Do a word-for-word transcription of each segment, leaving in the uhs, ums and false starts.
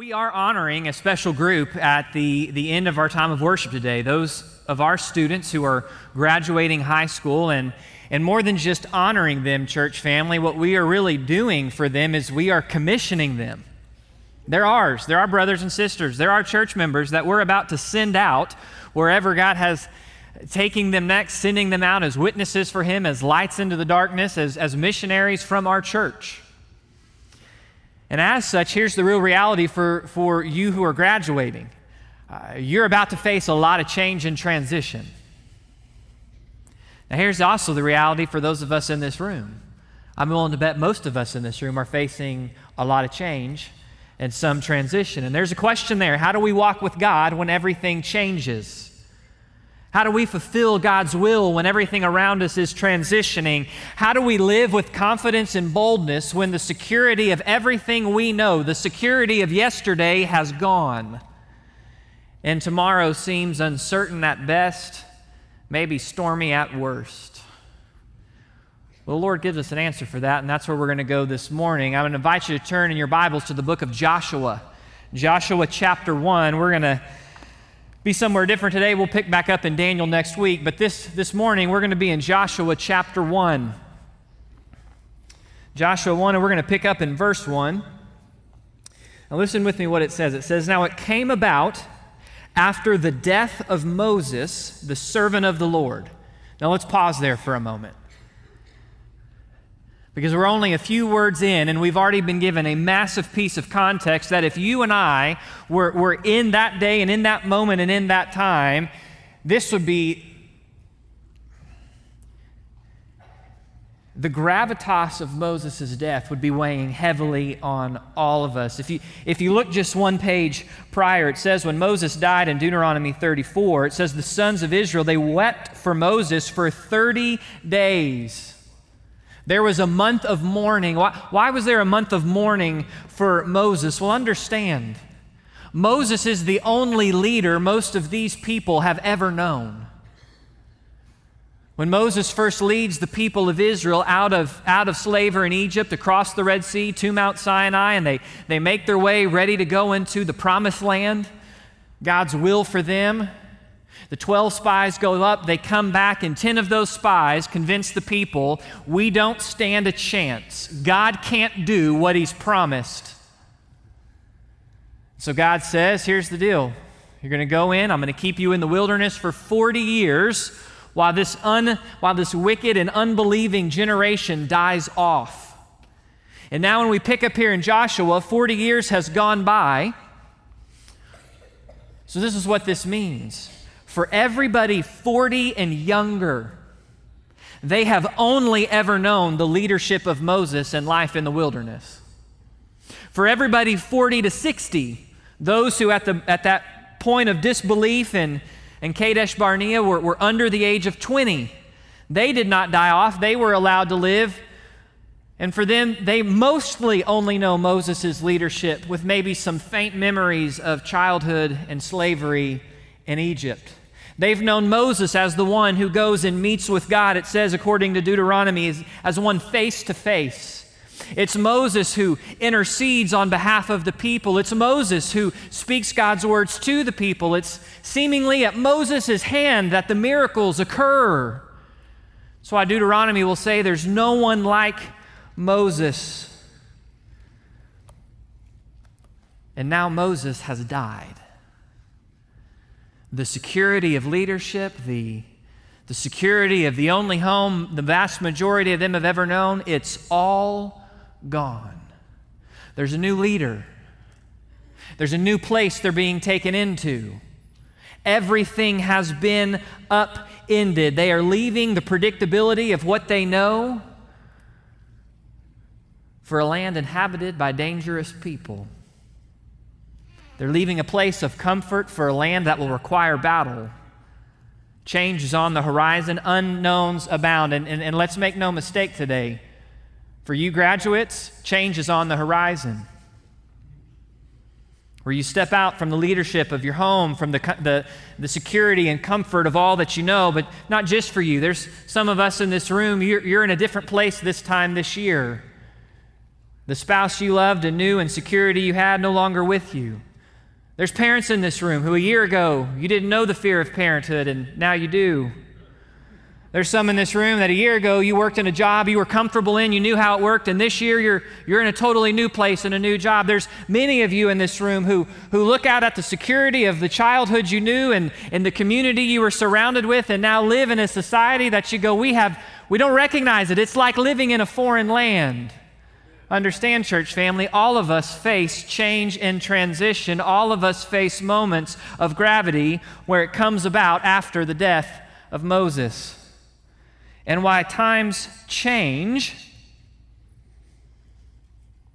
We are honoring a special group at the, the end of our time of worship today, those of our students who are graduating high school, and, and more than just honoring them, church family, what we are really doing for them is we are commissioning them. They're ours, they're our brothers and sisters, they're our church members that we're about to send out wherever God has taking them next, sending them out as witnesses for Him, as lights into the darkness, as, as missionaries from our church. And as such, here's the real reality for, for you who are graduating. Uh, you're about to face a lot of change and transition. Now, here's also the reality for those of us in this room. I'm willing to bet most of us in this room are facing a lot of change and some transition. And there's a question there. How do we walk with God when everything changes? How do we fulfill God's will when everything around us is transitioning? How do we live with confidence and boldness when the security of everything we know, the security of yesterday, has gone? And tomorrow seems uncertain at best, maybe stormy at worst. Well, the Lord gives us an answer for that, and that's where we're going to go this morning. I'm going to invite you to turn in your Bibles to the book of Joshua. Joshua chapter one. We're going to be somewhere different today. We'll pick back up in Daniel next week, but this, this morning we're going to be in Joshua chapter one. Joshua one, and we're going to pick up in verse one. Now listen with me what it says. It says, "Now it came about after the death of Moses, the servant of the Lord." Now let's pause there for a moment, because we're only a few words in, and we've already been given a massive piece of context that if you and I were, were in that day and in that moment and in that time, this would be the gravitas of Moses' death would be weighing heavily on all of us. If you, if you look just one page prior, it says when Moses died in Deuteronomy thirty-four, it says the sons of Israel, they wept for Moses for thirty days. There was a month of mourning. Why, why was there a month of mourning for Moses? Well, understand, Moses is the only leader most of these people have ever known. When Moses first leads the people of Israel out of, out of slavery in Egypt, across the Red Sea to Mount Sinai, and they, they make their way ready to go into the promised land, God's will for them, the twelve spies go up, they come back, and ten of those spies convince the people, we don't stand a chance. God can't do what He's promised. So God says, here's the deal. You're going to go in, I'm going to keep you in the wilderness for forty years while this, un, while this wicked and unbelieving generation dies off. And now when we pick up here in Joshua, forty years has gone by. So this is what this means. For everybody forty and younger, they have only ever known the leadership of Moses and life in the wilderness. For everybody forty to sixty, those who at the at that point of disbelief in, in Kadesh Barnea were, were under the age of twenty, they did not die off. They were allowed to live. And for them, they mostly only know Moses' leadership with maybe some faint memories of childhood and slavery in Egypt. They've known Moses as the one who goes and meets with God, it says, according to Deuteronomy, as one face to face. It's Moses who intercedes on behalf of the people. It's Moses who speaks God's words to the people. It's seemingly at Moses' hand that the miracles occur. That's why Deuteronomy will say there's no one like Moses. And now Moses has died. The security of leadership, the, the security of the only home the vast majority of them have ever known, it's all gone. There's a new leader. There's a new place they're being taken into. Everything has been upended. They are leaving the predictability of what they know for a land inhabited by dangerous people. They're leaving a place of comfort for a land that will require battle. Change is on the horizon. Unknowns abound. And, and, and let's make no mistake today. For you graduates, change is on the horizon. Where you step out from the leadership of your home, from the, the, the security and comfort of all that you know, but not just for you. There's some of us in this room, you're, you're in a different place this time this year The spouse you loved and knew and security you had no longer with you. There's parents in this room who a year ago, you didn't know the fear of parenthood, and now you do. There's some in this room that a year ago, you worked in a job you were comfortable in, you knew how it worked, and this year you're you're in a totally new place and a new job. There's many of you in this room who, who look out at the security of the childhood you knew and, and the community you were surrounded with, and now live in a society that you go, we have, we don't recognize it. It's like living in a foreign land. Understand, church family, all of us face change and transition. All of us face moments of gravity where it comes about after the death of Moses. And while times change,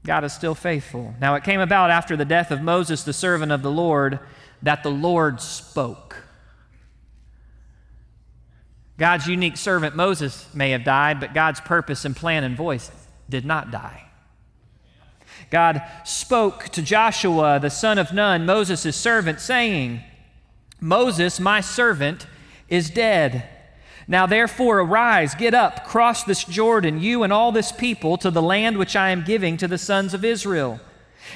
God is still faithful. Now, it came about after the death of Moses, the servant of the Lord, that the Lord spoke. God's unique servant Moses may have died, but God's purpose and plan and voice did not die. God spoke to Joshua, the son of Nun, Moses' servant, saying, Moses, my servant, is dead. Now therefore arise, get up, cross this Jordan, you and all this people, to the land which I am giving to the sons of Israel.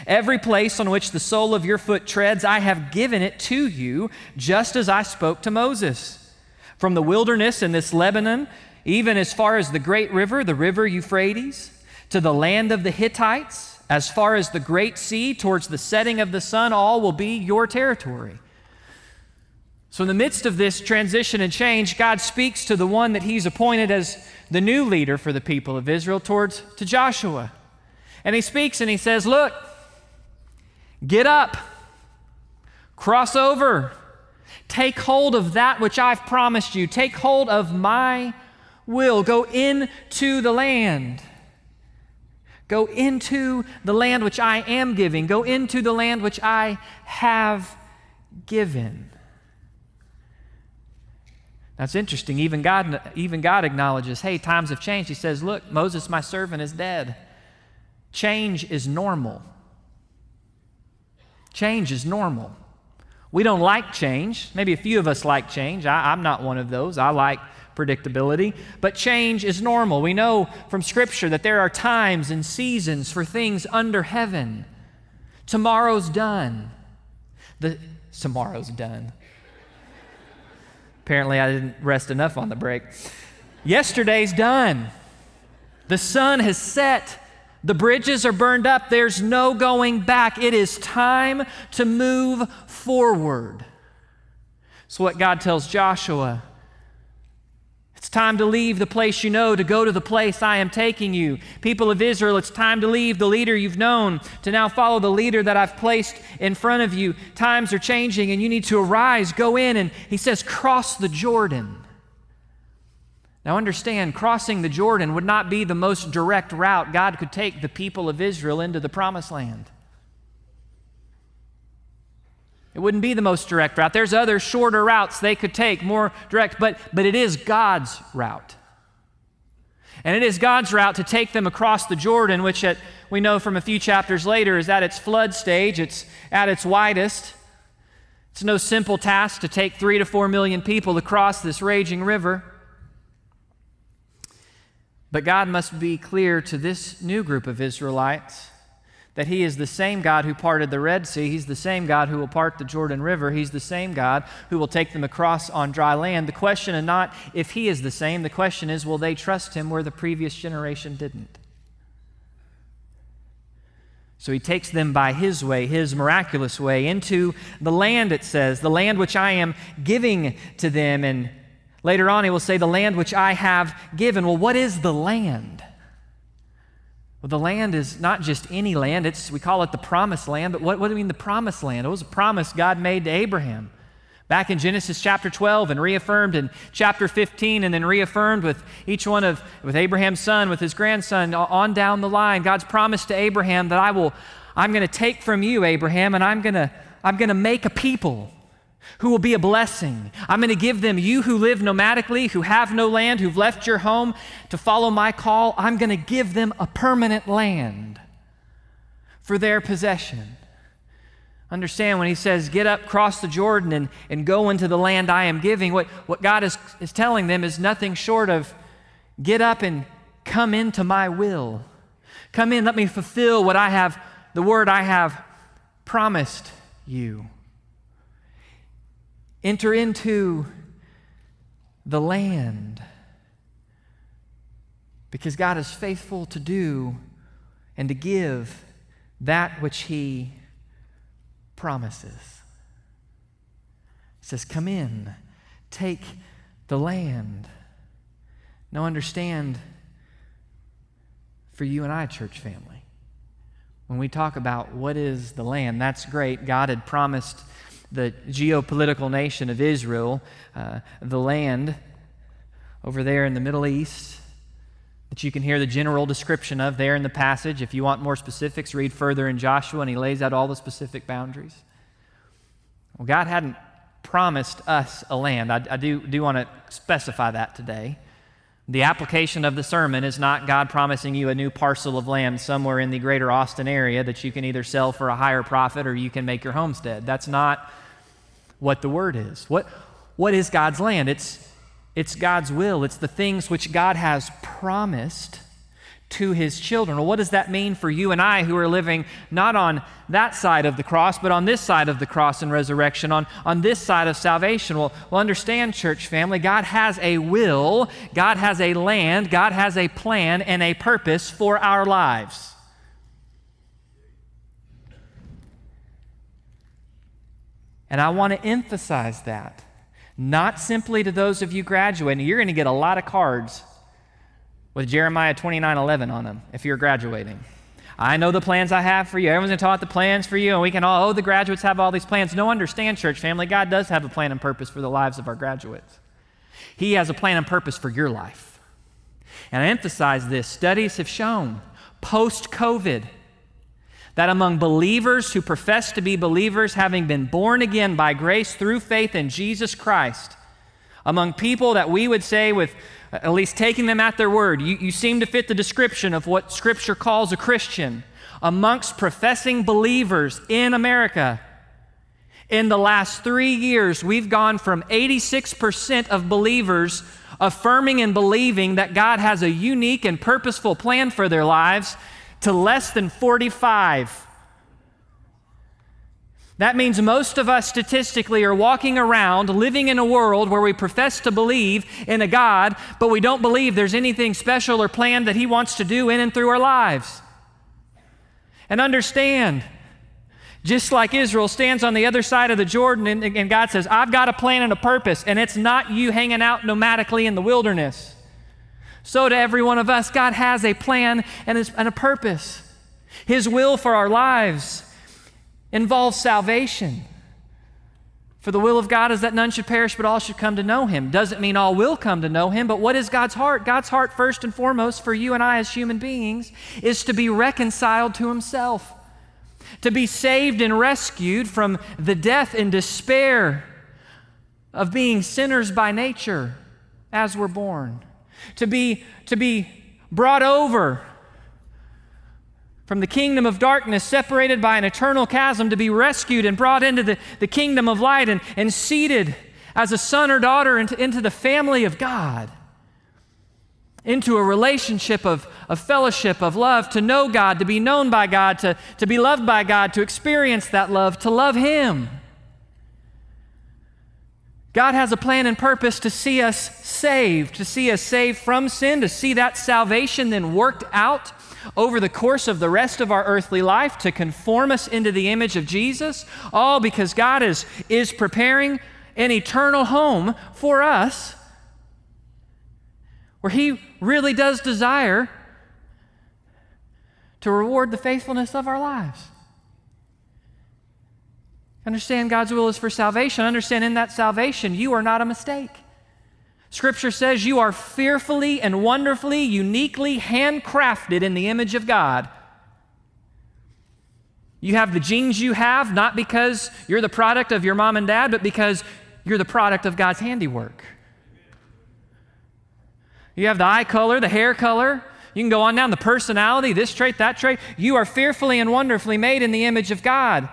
Every place on which the sole of your foot treads, I have given it to you, just as I spoke to Moses. From the wilderness and this Lebanon, even as far as the great river, the river Euphrates, to the land of the Hittites, as far as the great sea, towards the setting of the sun, all will be your territory. So in the midst of this transition and change, God speaks to the one that he's appointed as the new leader for the people of Israel, towards to Joshua. And he speaks and he says, look, get up, cross over, take hold of that which I've promised you, take hold of my will, go into the land. Go into the land which I am giving. Go into the land which I have given. That's interesting. Even God, even God acknowledges, hey, times have changed. He says, look, Moses, my servant, is dead. Change is normal. Change is normal. We don't like change. Maybe a few of us like change. I, I'm not one of those. I like predictability, but change is normal. We know from Scripture that there are times and seasons for things under heaven. Tomorrow's done. The tomorrow's done. Apparently, I didn't rest enough on the break. Yesterday's done. The sun has set. The bridges are burned up. There's no going back. It is time to move forward. So what God tells Joshua, it's time to leave the place you know to go to the place I am taking you. People of Israel, it's time to leave the leader you've known to now follow the leader that I've placed in front of you. Times are changing and you need to arise, go in, and he says, cross the Jordan. Now understand, crossing the Jordan would not be the most direct route God could take the people of Israel into the promised land. It wouldn't be the most direct route. There's other shorter routes they could take, more direct, but, but it is God's route. And it is God's route to take them across the Jordan, which at, we know from a few chapters later is at its flood stage. It's at its widest. It's no simple task to take three to four million people across this raging river. But God must be clear to this new group of Israelites that he is the same God who parted the Red Sea. He's the same God who will part the Jordan River. He's the same God who will take them across on dry land. The question is not if he is the same. The question is, will they trust him where the previous generation didn't? So he takes them by his way, his miraculous way, into the land, it says, the land which I am giving to them. And later on he will say, the land which I have given. Well, what is the land? Well, the land is not just any land. It's, we call it the promised land, but what, what do we mean the promised land? It was a promise God made to Abraham back in Genesis chapter twelve and reaffirmed in chapter fifteen and then reaffirmed with each one of, with Abraham's son, with his grandson, on down the line. God's promise to Abraham that I will, I'm going to take from you, Abraham, and I'm going to, I'm going to make a people who will be a blessing. I'm going to give them, you who live nomadically, who have no land, who've left your home to follow my call, I'm going to give them a permanent land for their possession. Understand when he says, get up, cross the Jordan, and, and go into the land I am giving, what, what God is, is telling them is nothing short of, get up and come into my will. Come in, let me fulfill what I have, the word I have promised you. Enter into the land, because God is faithful to do and to give that which he promises. It says, come in, take the land. Now understand, for you and I, church family, when we talk about what is the land, that's great. God had promised the geopolitical nation of Israel, uh, the land over there in the Middle East that you can hear the general description of there in the passage. If you want more specifics, read further in Joshua, and he lays out all the specific boundaries. Well, God hadn't promised us a land. I, I do, do want to specify that today. The application of the sermon is not God promising you a new parcel of land somewhere in the greater Austin area that you can either sell for a higher profit or you can make your homestead. That's not what the word is. What, what is God's land? It's, it's God's will. It's the things which God has promised to his children. Well, what does that mean for you and I who are living not on that side of the cross, but on this side of the cross and resurrection, on, on this side of salvation? Well, well, understand, church family, God has a will, God has a land, God has a plan and a purpose for our lives. And I want to emphasize that, not simply to those of you graduating. You're going to get a lot of cards with Jeremiah twenty-nine eleven on them if you're graduating. I know the plans I have for you. Everyone's going to talk about the plans for you, and we can all, oh, the graduates have all these plans. No, understand, church family, God does have a plan and purpose for the lives of our graduates. He has a plan and purpose for your life. And I emphasize this. Studies have shown post-COVID that among believers who profess to be believers, having been born again by grace through faith in Jesus Christ, among people that we would say, with at least taking them at their word, you, you seem to fit the description of what Scripture calls a Christian. Amongst professing believers in America, in the last three years, we've gone from eighty-six percent of believers affirming and believing that God has a unique and purposeful plan for their lives to less than forty-five percent. That means most of us statistically are walking around living in a world where we profess to believe in a God, but we don't believe there's anything special or planned that he wants to do in and through our lives. And understand, just like Israel stands on the other side of the Jordan and, and God says, I've got a plan and a purpose, and it's not you hanging out nomadically in the wilderness. So to every one of us, God has a plan and, his, and a purpose. His will for our lives involves salvation. For the will of God is that none should perish, but all should come to know him. Doesn't mean all will come to know him, but what is God's heart? God's heart, first and foremost, for you and I as human beings, is to be reconciled to himself, to be saved and rescued from the death and despair of being sinners by nature as we're born, to be, to be brought over from the kingdom of darkness, separated by an eternal chasm, to be rescued and brought into the, the kingdom of light and, and seated as a son or daughter into, into the family of God, into a relationship of, of fellowship, of love, to know God, to be known by God, to, to be loved by God, to experience that love, to love him. God has a plan and purpose to see us saved, to see us saved from sin, to see that salvation then worked out over the course of the rest of our earthly life, to conform us into the image of Jesus, all because God is, is preparing an eternal home for us where he really does desire to reward the faithfulness of our lives. Understand God's will is for salvation. Understand in that salvation, you are not a mistake. Scripture says you are fearfully and wonderfully, uniquely handcrafted in the image of God. You have the genes you have, not because you're the product of your mom and dad, but because you're the product of God's handiwork. You have the eye color, the hair color. You can go on down, the personality, this trait, that trait. You are fearfully and wonderfully made in the image of God.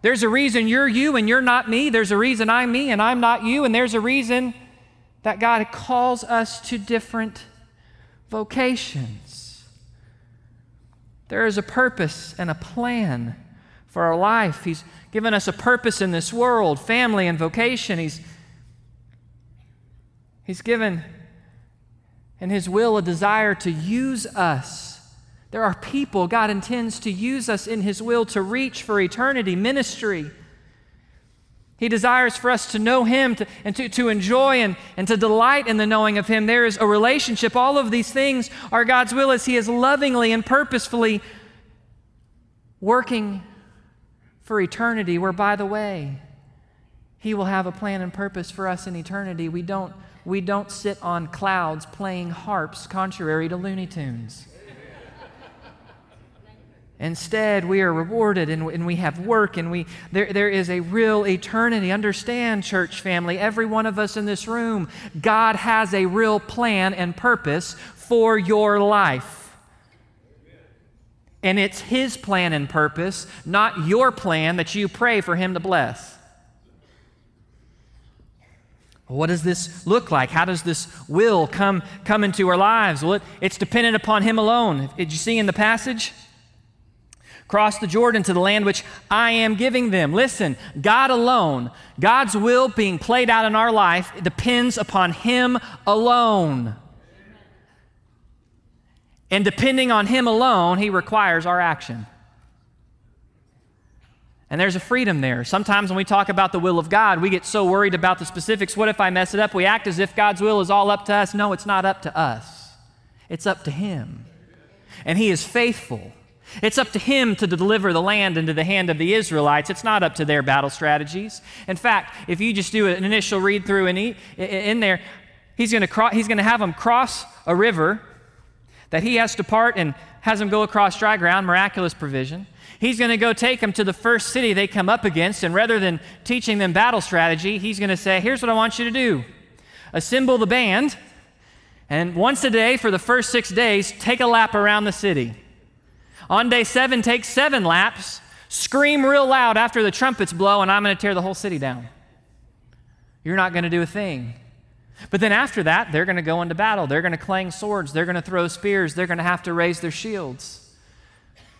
There's a reason you're you and you're not me. There's a reason I'm me and I'm not you. And there's a reason that God calls us to different vocations. There is a purpose and a plan for our life. He's given us a purpose in this world, family and vocation. He's, he's given in His will a desire to use us. There are people God intends to use us in His will to reach for eternity, ministry. He desires for us to know Him to, and to, to enjoy and, and to delight in the knowing of Him. There is a relationship. All of these things are God's will as He is lovingly and purposefully working for eternity, where, by the way, He will have a plan and purpose for us in eternity. We don't, we don't sit on clouds playing harps contrary to Looney Tunes. Instead, we are rewarded and, and we have work and we there, there is a real eternity. Understand, church family, every one of us in this room, God has a real plan and purpose for your life. And it's His plan and purpose, not your plan that you pray for Him to bless. What does this look like? How does this will come, come into our lives? Well, it, it's dependent upon Him alone. Did you see in the passage? Cross the Jordan to the land which I am giving them. Listen, God alone, God's will being played out in our life depends upon Him alone. And depending on Him alone, He requires our action. And there's a freedom there. Sometimes when we talk about the will of God, we get so worried about the specifics. What if I mess it up? We act as if God's will is all up to us. No, it's not up to us. It's up to Him. And He is faithful. It's up to Him to deliver the land into the hand of the Israelites. It's not up to their battle strategies. In fact, if you just do an initial read through in, e- in there, he's going to cro- he's going to have them cross a river that He has to part and has them go across dry ground, miraculous provision. He's going to go take them to the first city they come up against, and rather than teaching them battle strategy, He's going to say, here's what I want you to do. Assemble the band, and once a day for the first six days, take a lap around the city. On day seven, take seven laps, scream real loud after the trumpets blow, and I'm going to tear the whole city down. You're not going to do a thing. But then after that, they're going to go into battle. They're going to clang swords. They're going to throw spears. They're going to have to raise their shields.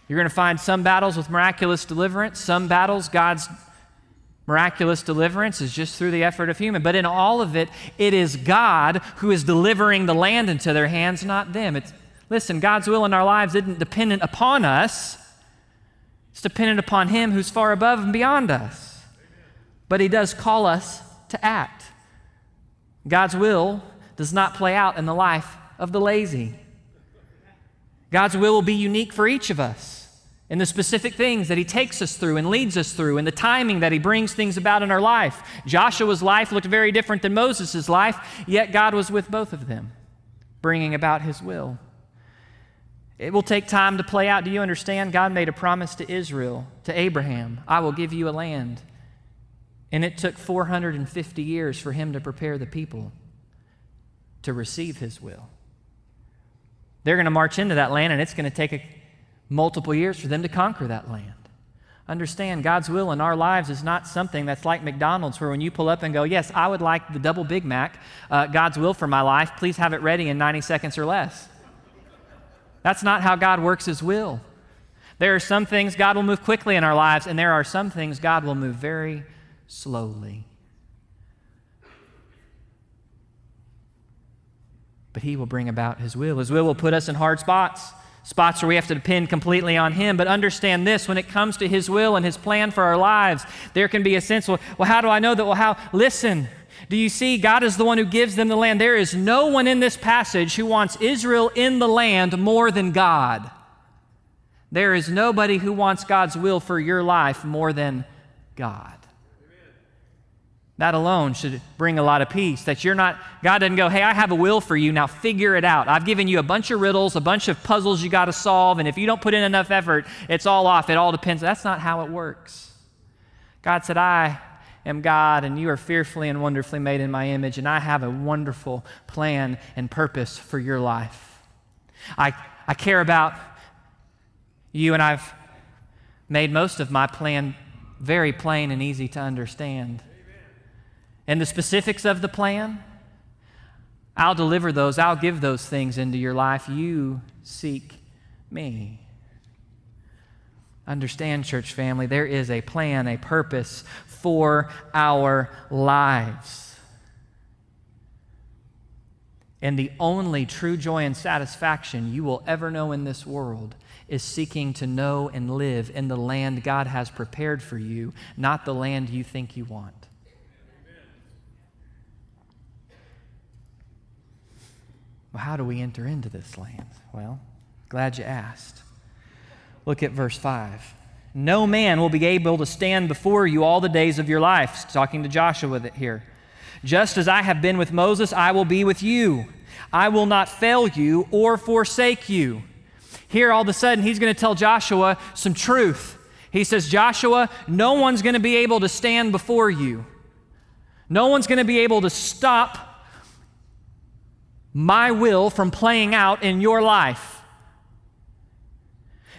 You're going to find some battles with miraculous deliverance. Some battles, God's miraculous deliverance is just through the effort of human. But in all of it, it is God who is delivering the land into their hands, not them. It's Listen, God's will in our lives isn't dependent upon us. It's dependent upon Him who's far above and beyond us. But He does call us to act. God's will does not play out in the life of the lazy. God's will will be unique for each of us in the specific things that He takes us through and leads us through and the timing that He brings things about in our life. Joshua's life looked very different than Moses' life, yet God was with both of them, bringing about His will. It will take time to play out. Do you understand? God made a promise to Israel, to Abraham, I will give you a land. And it took four hundred fifty years for Him to prepare the people to receive His will. They're going to march into that land, and it's going to take a, multiple years for them to conquer that land. Understand, God's will in our lives is not something that's like McDonald's, where when you pull up and go, yes, I would like the double Big Mac, uh, God's will for my life, please have it ready in ninety seconds or less. That's not how God works His will. There are some things God will move quickly in our lives, and there are some things God will move very slowly. But He will bring about His will. His will will put us in hard spots, spots where we have to depend completely on Him. But understand this, when it comes to His will and His plan for our lives, there can be a sense, well, well how do I know that? Well, how? Listen. Do you see? God is the one who gives them the land. There is no one in this passage who wants Israel in the land more than God. There is nobody who wants God's will for your life more than God. Amen. That alone should bring a lot of peace, that you're not, God doesn't go, hey, I have a will for you, now figure it out. I've given you a bunch of riddles, a bunch of puzzles you got to solve, and if you don't put in enough effort, it's all off. It all depends. That's not how it works. God said, I... I am God, and you are fearfully and wonderfully made in my image, and I have a wonderful plan and purpose for your life. I, I care about you, and I've made most of my plan very plain and easy to understand. And the specifics of the plan, I'll deliver those, I'll give those things into your life. You seek me. Understand, church family, there is a plan, a purpose for our lives. And the only true joy and satisfaction you will ever know in this world is seeking to know and live in the land God has prepared for you, not the land you think you want. Well, how do we enter into this land? Well, glad you asked. Look at verse five. No man will be able to stand before you all the days of your life. It's talking to Joshua here. Just as I have been with Moses, I will be with you. I will not fail you or forsake you. Here, all of a sudden, he's going to tell Joshua some truth. He says, Joshua, no one's going to be able to stand before you. No one's going to be able to stop my will from playing out in your life.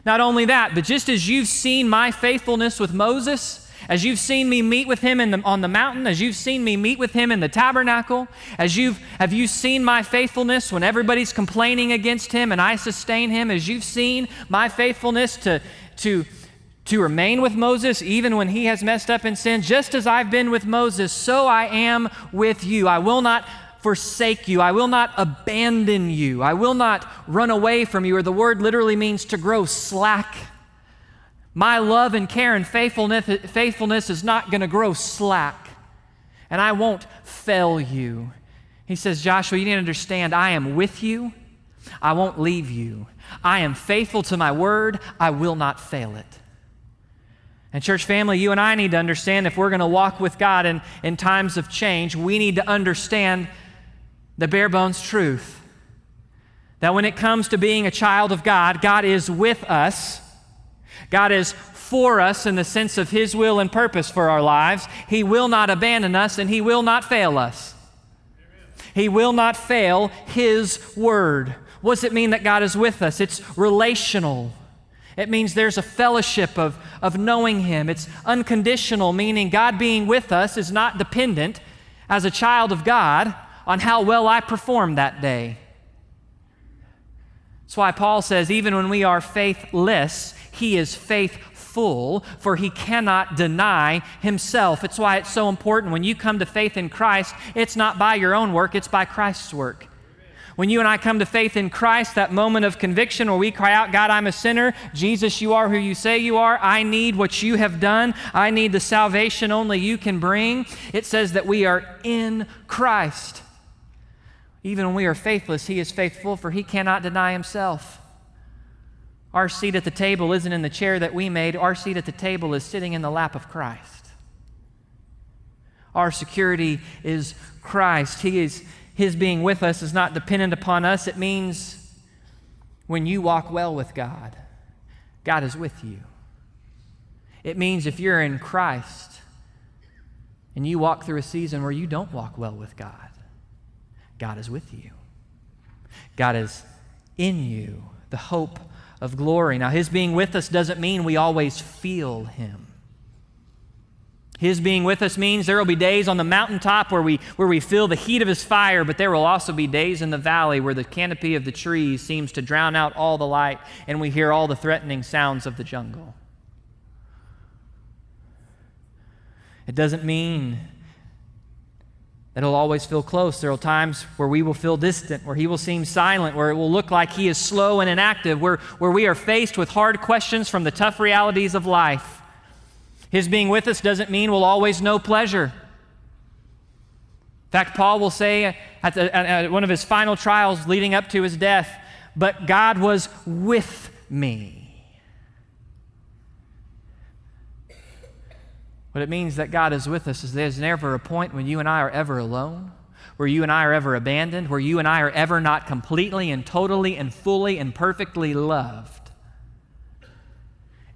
Not only that, but just as you've seen my faithfulness with Moses, as you've seen me meet with him in the, on the mountain, as you've seen me meet with him in the tabernacle, as you've have you seen my faithfulness when everybody's complaining against him and I sustain him, as you've seen my faithfulness to, to, to remain with Moses even when he has messed up in sin, just as I've been with Moses, so I am with you. I will not forsake you. I will not abandon you. I will not run away from you, or the word literally means to grow slack. My love and care and faithfulness, faithfulness is not going to grow slack, and I won't fail you. He says, Joshua, you need to understand, I am with you. I won't leave you. I am faithful to my word. I will not fail it. And church family, you and I need to understand, if we're going to walk with God in, in times of change, we need to understand the bare bones truth that when it comes to being a child of God, God is with us. God is for us in the sense of his will and purpose for our lives. He will not abandon us, and he will not fail us. He will not fail his word. What does it mean that God is with us? It's relational. It means there's a fellowship of, of knowing him. It's unconditional, meaning God being with us is not dependent as a child of God on how well I perform that day. That's why Paul says, even when we are faithless, he is faithful, for he cannot deny himself. It's why it's so important when you come to faith in Christ, it's not by your own work, it's by Christ's work. When you and I come to faith in Christ, that moment of conviction where we cry out, God, I'm a sinner. Jesus, you are who you say you are. I need what you have done. I need the salvation only you can bring. It says that we are in Christ. Even when we are faithless, he is faithful, for he cannot deny himself. Our seat at the table isn't in the chair that we made. Our seat at the table is sitting in the lap of Christ. Our security is Christ. He is, his being with us is not dependent upon us. It means when you walk well with God, God is with you. It means if you're in Christ and you walk through a season where you don't walk well with God, God is with you. God is in you, the hope of glory. Now, his being with us doesn't mean we always feel him. His being with us means there will be days on the mountaintop where we, where we feel the heat of his fire, but there will also be days in the valley where the canopy of the trees seems to drown out all the light and we hear all the threatening sounds of the jungle. It doesn't mean that he'll always feel close. There are times where we will feel distant, where he will seem silent, where it will look like he is slow and inactive, where, where we are faced with hard questions from the tough realities of life. His being with us doesn't mean we'll always know pleasure. In fact, Paul will say at, the, at one of his final trials leading up to his death, but God was with me. What it means that God is with us is there's never a point when you and I are ever alone, where you and I are ever abandoned, where you and I are ever not completely and totally and fully and perfectly loved,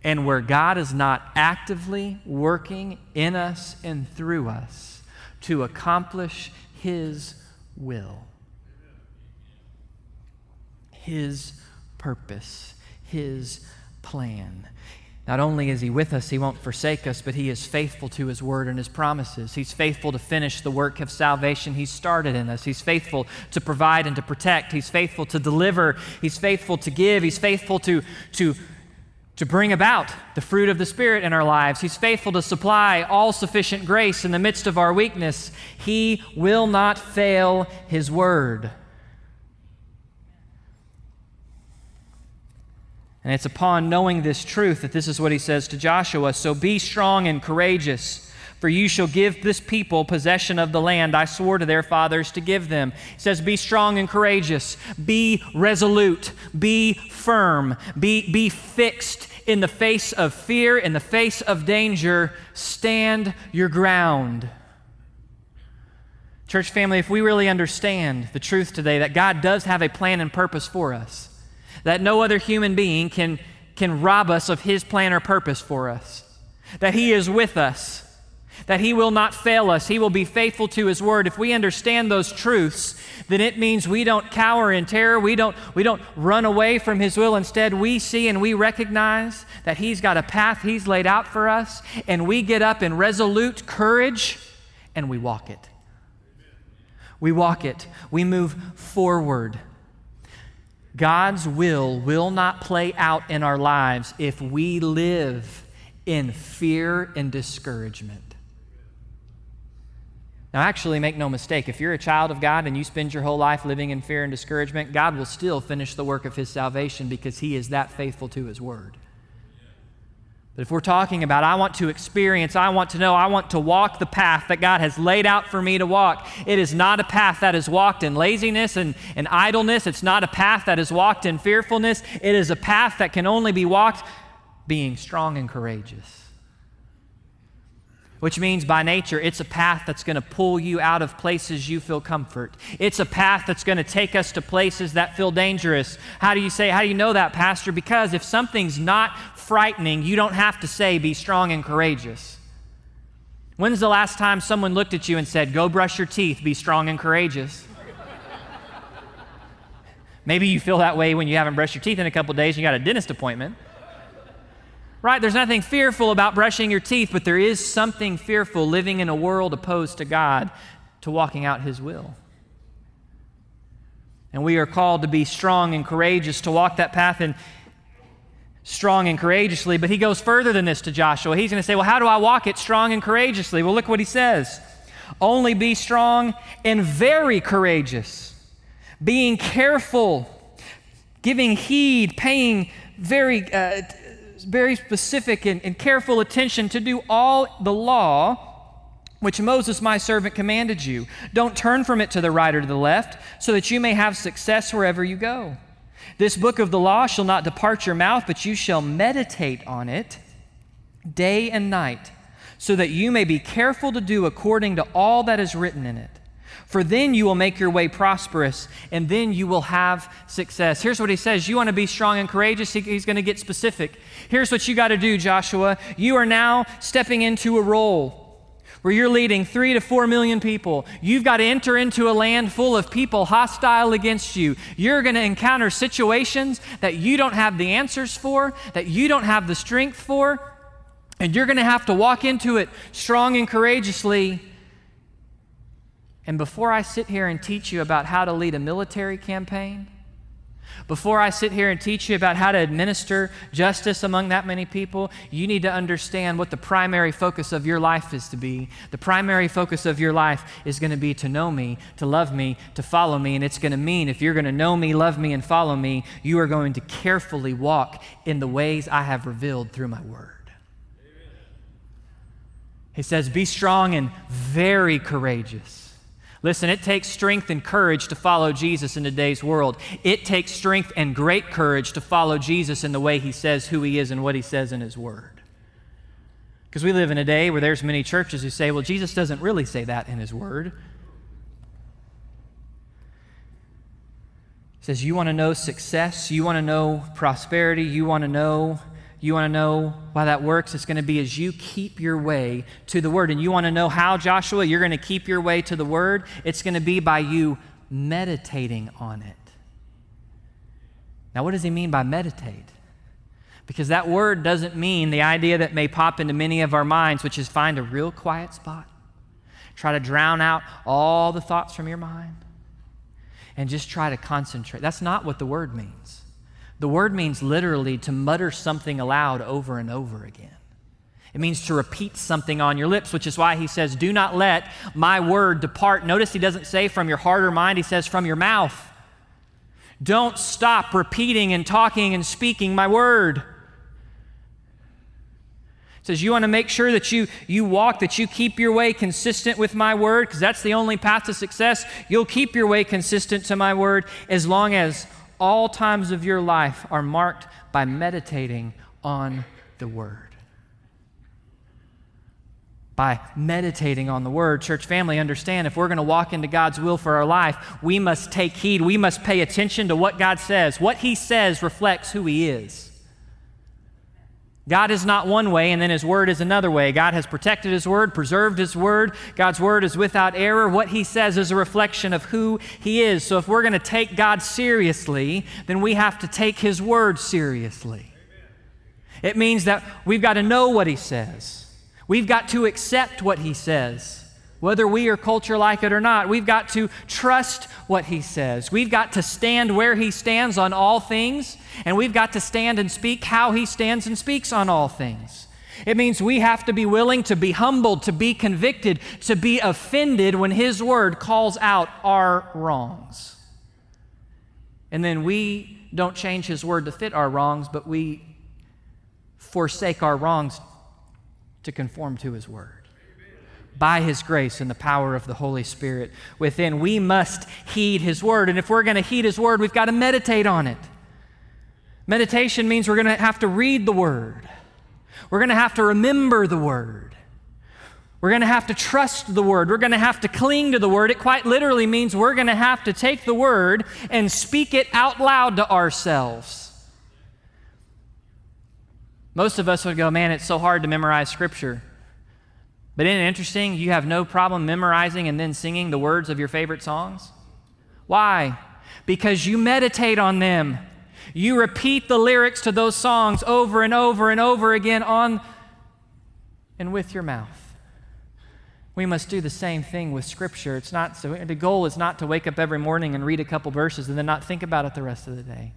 and where God is not actively working in us and through us to accomplish his will, his purpose, his plan. Not only is he with us, he won't forsake us, but he is faithful to his word and his promises. He's faithful to finish the work of salvation he started in us. He's faithful to provide and to protect. He's faithful to deliver. He's faithful to give. He's faithful to, to to bring about the fruit of the Spirit in our lives. He's faithful to supply all sufficient grace in the midst of our weakness. He will not fail His word. And it's upon knowing this truth that this is what He says to Joshua, "So be strong and courageous, for you shall give this people possession of the land I swore to their fathers to give them." He says, be strong and courageous, be resolute, be firm, be, be fixed in the face of fear, in the face of danger, stand your ground. Church family, if we really understand the truth today that God does have a plan and purpose for us, that no other human being can, can rob us of His plan or purpose for us, that He is with us, that He will not fail us. He will be faithful to His word. If we understand those truths, then it means we don't cower in terror. We don't, we don't run away from His will. Instead, we see and we recognize that He's got a path He's laid out for us, and we get up in resolute courage and we walk it. We walk it. We move forward. God's will will not play out in our lives if we live in fear and discouragement. Now, actually, make no mistake, if you're a child of God and you spend your whole life living in fear and discouragement, God will still finish the work of His salvation because He is that faithful to His word. But if we're talking about, I want to experience, I want to know, I want to walk the path that God has laid out for me to walk, it is not a path that is walked in laziness and, and idleness. It's not a path that is walked in fearfulness. It is a path that can only be walked being strong and courageous. Which means by nature, it's a path that's going to pull you out of places you feel comfort. It's a path that's going to take us to places that feel dangerous. How do you say, how do you know that, Pastor? Because if something's not frightening, you don't have to say, be strong and courageous. When's the last time someone looked at you and said, go brush your teeth, be strong and courageous? Maybe you feel that way when you haven't brushed your teeth in a couple days and you got a dentist appointment. Right? There's nothing fearful about brushing your teeth, but there is something fearful living in a world opposed to God, to walking out His will. And we are called to be strong and courageous, to walk that path and strong and courageously. But He goes further than this to Joshua. He's going to say, well, how do I walk it strong and courageously? Well, look what He says. Only be strong and very courageous, being careful, giving heed, paying very... Uh, very specific and, and careful attention to do all the law which Moses my servant commanded you. Don't turn from it to the right or to the left, so that you may have success wherever you go. This book of the law shall not depart your mouth, but you shall meditate on it day and night, so that you may be careful to do according to all that is written in it. For then you will make your way prosperous, and then you will have success. Here's what He says. You want to be strong and courageous? He, he's going to get specific. Here's what you got to do, Joshua. You are now stepping into a role where you're leading three to four million people. You've got to enter into a land full of people hostile against you. You're going to encounter situations that you don't have the answers for, that you don't have the strength for, and you're going to have to walk into it strong and courageously. And before I sit here and teach you about how to lead a military campaign, before I sit here and teach you about how to administer justice among that many people, you need to understand what the primary focus of your life is to be. The primary focus of your life is going to be to know me, to love me, to follow me. And it's going to mean if you're going to know me, love me, and follow me, you are going to carefully walk in the ways I have revealed through my word. Amen. He says, be strong and very courageous. Listen, it takes strength and courage to follow Jesus in today's world. It takes strength and great courage to follow Jesus in the way He says who He is and what He says in His word. Because we live in a day where there's many churches who say, well, Jesus doesn't really say that in His word. He says, you want to know success, you want to know prosperity, you want to know You want to know why that works? It's going to be as you keep your way to the word. And you want to know how, Joshua, you're going to keep your way to the word? It's going to be by you meditating on it. Now, what does he mean by meditate? Because that word doesn't mean the idea that may pop into many of our minds, which is find a real quiet spot. Try to drown out all the thoughts from your mind and just try to concentrate. That's not what the word means. The word means literally to mutter something aloud over and over again. It means to repeat something on your lips, which is why he says, do not let my word depart. Notice he doesn't say from your heart or mind, he says from your mouth. Don't stop repeating and talking and speaking my word. It says you want to make sure that you, you walk, that you keep your way consistent with my word, because that's the only path to success. You'll keep your way consistent to my word as long as all times of your life are marked by meditating on the word. By meditating on the word, church family, understand if we're going to walk into God's will for our life, we must take heed. We must pay attention to what God says. What he says reflects who he is. God is not one way and then his word is another way. God has protected his word, preserved his word. God's word is without error. What he says is a reflection of who he is. So if we're going to take God seriously, then we have to take his word seriously. It means that we've got to know what he says. We've got to accept what he says, whether we or culture like it or not. We've got to trust what he says. We've got to stand where he stands on all things, and we've got to stand and speak how he stands and speaks on all things. It means we have to be willing to be humbled, to be convicted, to be offended when his word calls out our wrongs. And then we don't change his word to fit our wrongs, but we forsake our wrongs to conform to his word. By his grace and the power of the Holy Spirit within, we must heed his word. And if we're going to heed his word, we've got to meditate on it. Meditation means we're going to have to read the word. We're going to have to remember the word. We're going to have to trust the word. We're going to have to cling to the word. It quite literally means we're going to have to take the word and speak it out loud to ourselves. Most of us would go, man, it's so hard to memorize scripture. But isn't it interesting? You have no problem memorizing and then singing the words of your favorite songs. Why? Because you meditate on them. You repeat the lyrics to those songs over and over and over again on and with your mouth. We must do the same thing with scripture. It's not so, the goal is not to wake up every morning and read a couple verses and then not think about it the rest of the day.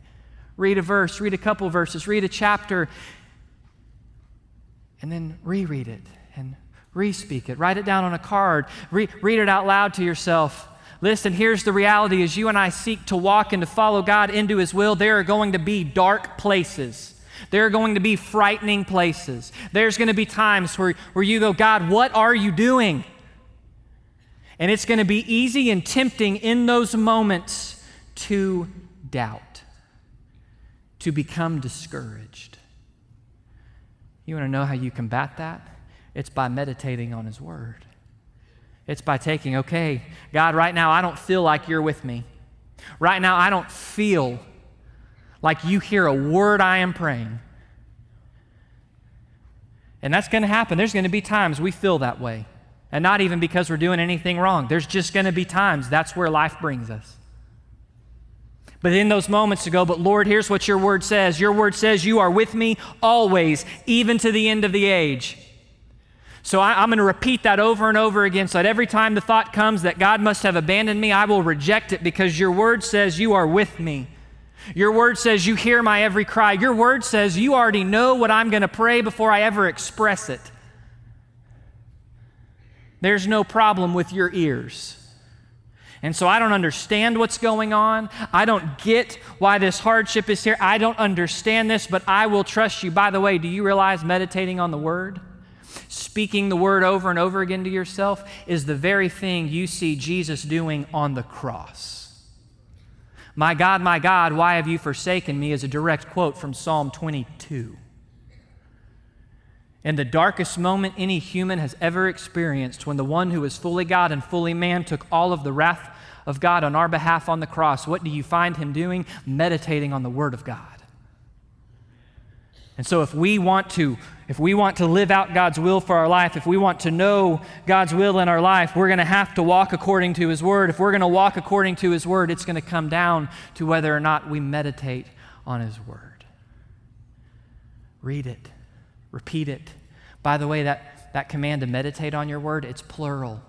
Read a verse, read a couple verses, read a chapter, and then reread it and re-speak it. Write it down on a card. Re- read it out loud to yourself. Listen, here's the reality. As you and I seek to walk and to follow God into his will, there are going to be dark places. There are going to be frightening places. There's going to be times where, where you go, God, what are you doing? And it's going to be easy and tempting in those moments to doubt, to become discouraged. You want to know how you combat that? It's by meditating on his word. It's by taking, okay, God, right now I don't feel like you're with me. Right now I don't feel like you hear a word I am praying. And that's going to happen. There's going to be times we feel that way. And not even because we're doing anything wrong. There's just going to be times. That's where life brings us. But in those moments to go, but Lord, here's what your word says. Your word says you are with me always, even to the end of the age. So I, I'm going to repeat that over and over again so that every time the thought comes that God must have abandoned me, I will reject it because your word says you are with me. Your word says you hear my every cry. Your word says you already know what I'm going to pray before I ever express it. There's no problem with your ears. And so I don't understand what's going on. I don't get why this hardship is here. I don't understand this, but I will trust you. By the way, do you realize meditating on the word, speaking the word over and over again to yourself is the very thing you see Jesus doing on the cross? My God, my God, why have you forsaken me is a direct quote from Psalm twenty-two. In the darkest moment any human has ever experienced, when the one who is fully God and fully man took all of the wrath of God on our behalf on the cross, what do you find him doing? Meditating on the word of God. And so if we want to, if we want to live out God's will for our life, if we want to know God's will in our life, we're going to have to walk according to his word. If we're going to walk according to his word, it's going to come down to whether or not we meditate on his word. Read it. Repeat it. By the way, that, that command to meditate on your word, it's plural.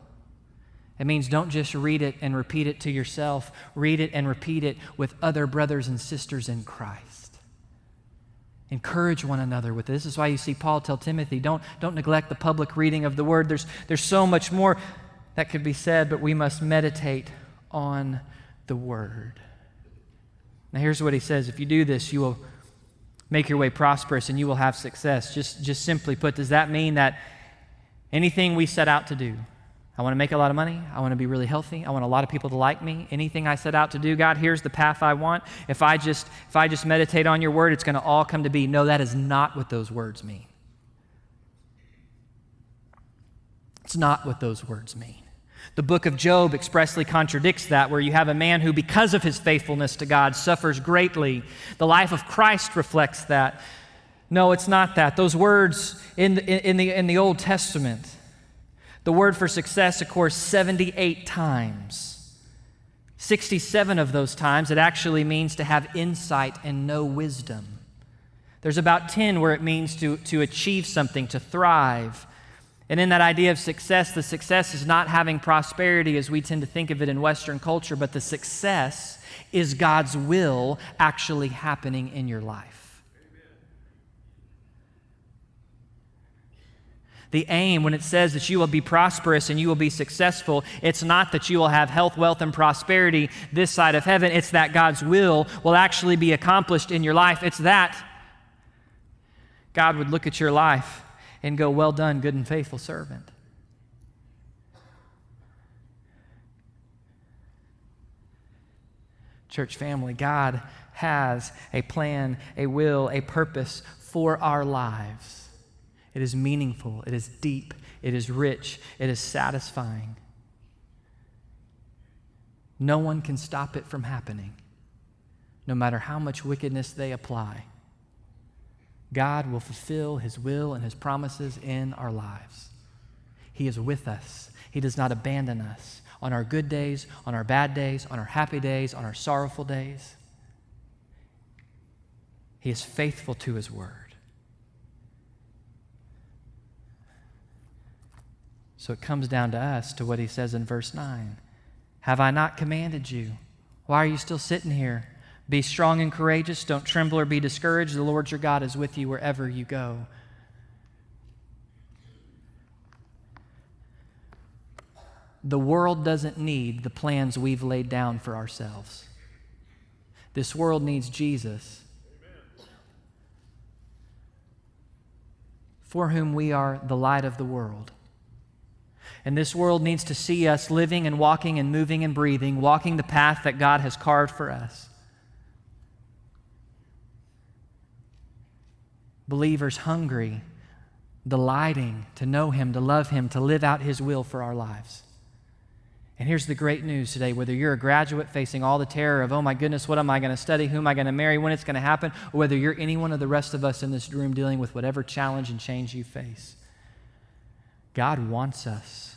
It means don't just read it and repeat it to yourself. Read it and repeat it with other brothers and sisters in Christ. Encourage one another with this. This is why you see Paul tell Timothy, don't, don't neglect the public reading of the word. There's, there's so much more that could be said, but we must meditate on the word. Now here's what he says. If you do this, you will make your way prosperous and you will have success. Just, just simply put, does that mean that anything we set out to do, I want to make a lot of money, I want to be really healthy, I want a lot of people to like me, anything I set out to do, God, here's the path I want. If I just, if I just meditate on your word, it's going to all come to be. No, that is not what those words mean. It's not what those words mean. The book of Job expressly contradicts that, where you have a man who, because of his faithfulness to God, suffers greatly. The life of Christ reflects that. No, it's not that. Those words in the, in the, in the Old Testament, the word for success occurs seventy-eight times. sixty-seven of those times, it actually means to have insight and know wisdom. There's about ten where it means to, to achieve something, to thrive. And in that idea of success, the success is not having prosperity as we tend to think of it in Western culture, but the success is God's will actually happening in your life. Amen. The aim, when it says that you will be prosperous and you will be successful, it's not that you will have health, wealth, and prosperity this side of heaven. It's that God's will will actually be accomplished in your life. It's that God would look at your life and go, well done, good and faithful servant. Church family, God has a plan, a will, a purpose for our lives. It is meaningful, it is deep, it is rich, it is satisfying. No one can stop it from happening, no matter how much wickedness they apply. God will fulfill his will and his promises in our lives. He is with us. He does not abandon us on our good days, on our bad days, on our happy days, on our sorrowful days. He is faithful to his word. So it comes down to us to what he says in verse nine. Have I not commanded you? Why are you still sitting here? Be strong and courageous. Don't tremble or be discouraged. The Lord your God is with you wherever you go. The world doesn't need the plans we've laid down for ourselves. This world needs Jesus, for whom we are the light of the world. And this world needs to see us living and walking and moving and breathing, walking the path that God has carved for us. Believers hungry, delighting to know him, to love him, to live out his will for our lives. And here's the great news today, whether you're a graduate facing all the terror of, oh my goodness, what am I going to study, who am I going to marry, when it's going to happen, or whether you're any one of the rest of us in this room dealing with whatever challenge and change you face, God wants us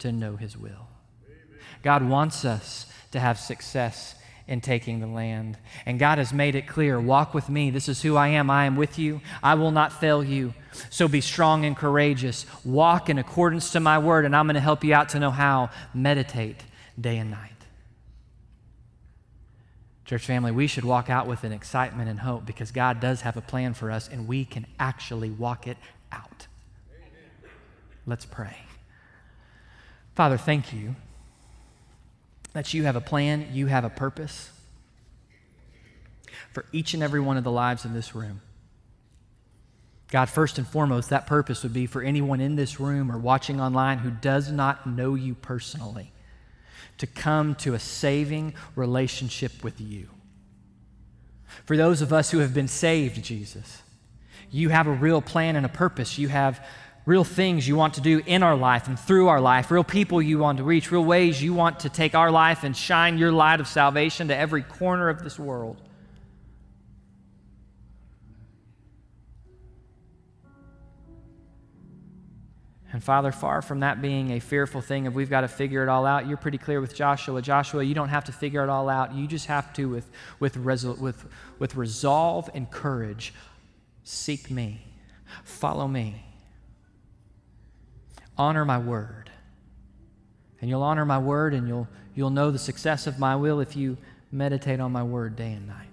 to know his will. Amen. God wants us to have success in taking the land. And God has made it clear, walk with me. This is who I am. I am with you. I will not fail you. So be strong and courageous. Walk in accordance to my word, and I'm going to help you out to know how. Meditate day and night. Church family, we should walk out with an excitement and hope because God does have a plan for us and we can actually walk it out. Amen. Let's pray. Father, thank you that you have a plan, you have a purpose for each and every one of the lives in this room. God, first and foremost, that purpose would be for anyone in this room or watching online who does not know you personally to come to a saving relationship with you. For those of us who have been saved, Jesus, you have a real plan and a purpose. You have real things you want to do in our life and through our life, real people you want to reach, real ways you want to take our life and shine your light of salvation to every corner of this world. And Father, far from that being a fearful thing of we've got to figure it all out, you're pretty clear with Joshua. Joshua, you don't have to figure it all out. You just have to, with, with, resol- with, with resolve and courage, seek me, follow me. Honor my word. And you'll honor my word and you'll you'll know the success of my will if you meditate on my word day and night.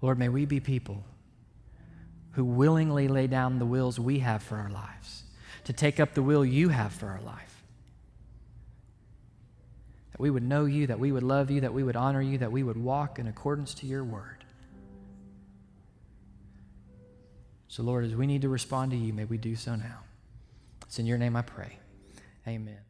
Lord, may we be people who willingly lay down the wills we have for our lives to take up the will you have for our life. That we would know you, that we would love you, that we would honor you, that we would walk in accordance to your word. So Lord, as we need to respond to you, may we do so now. It's in your name I pray. Amen.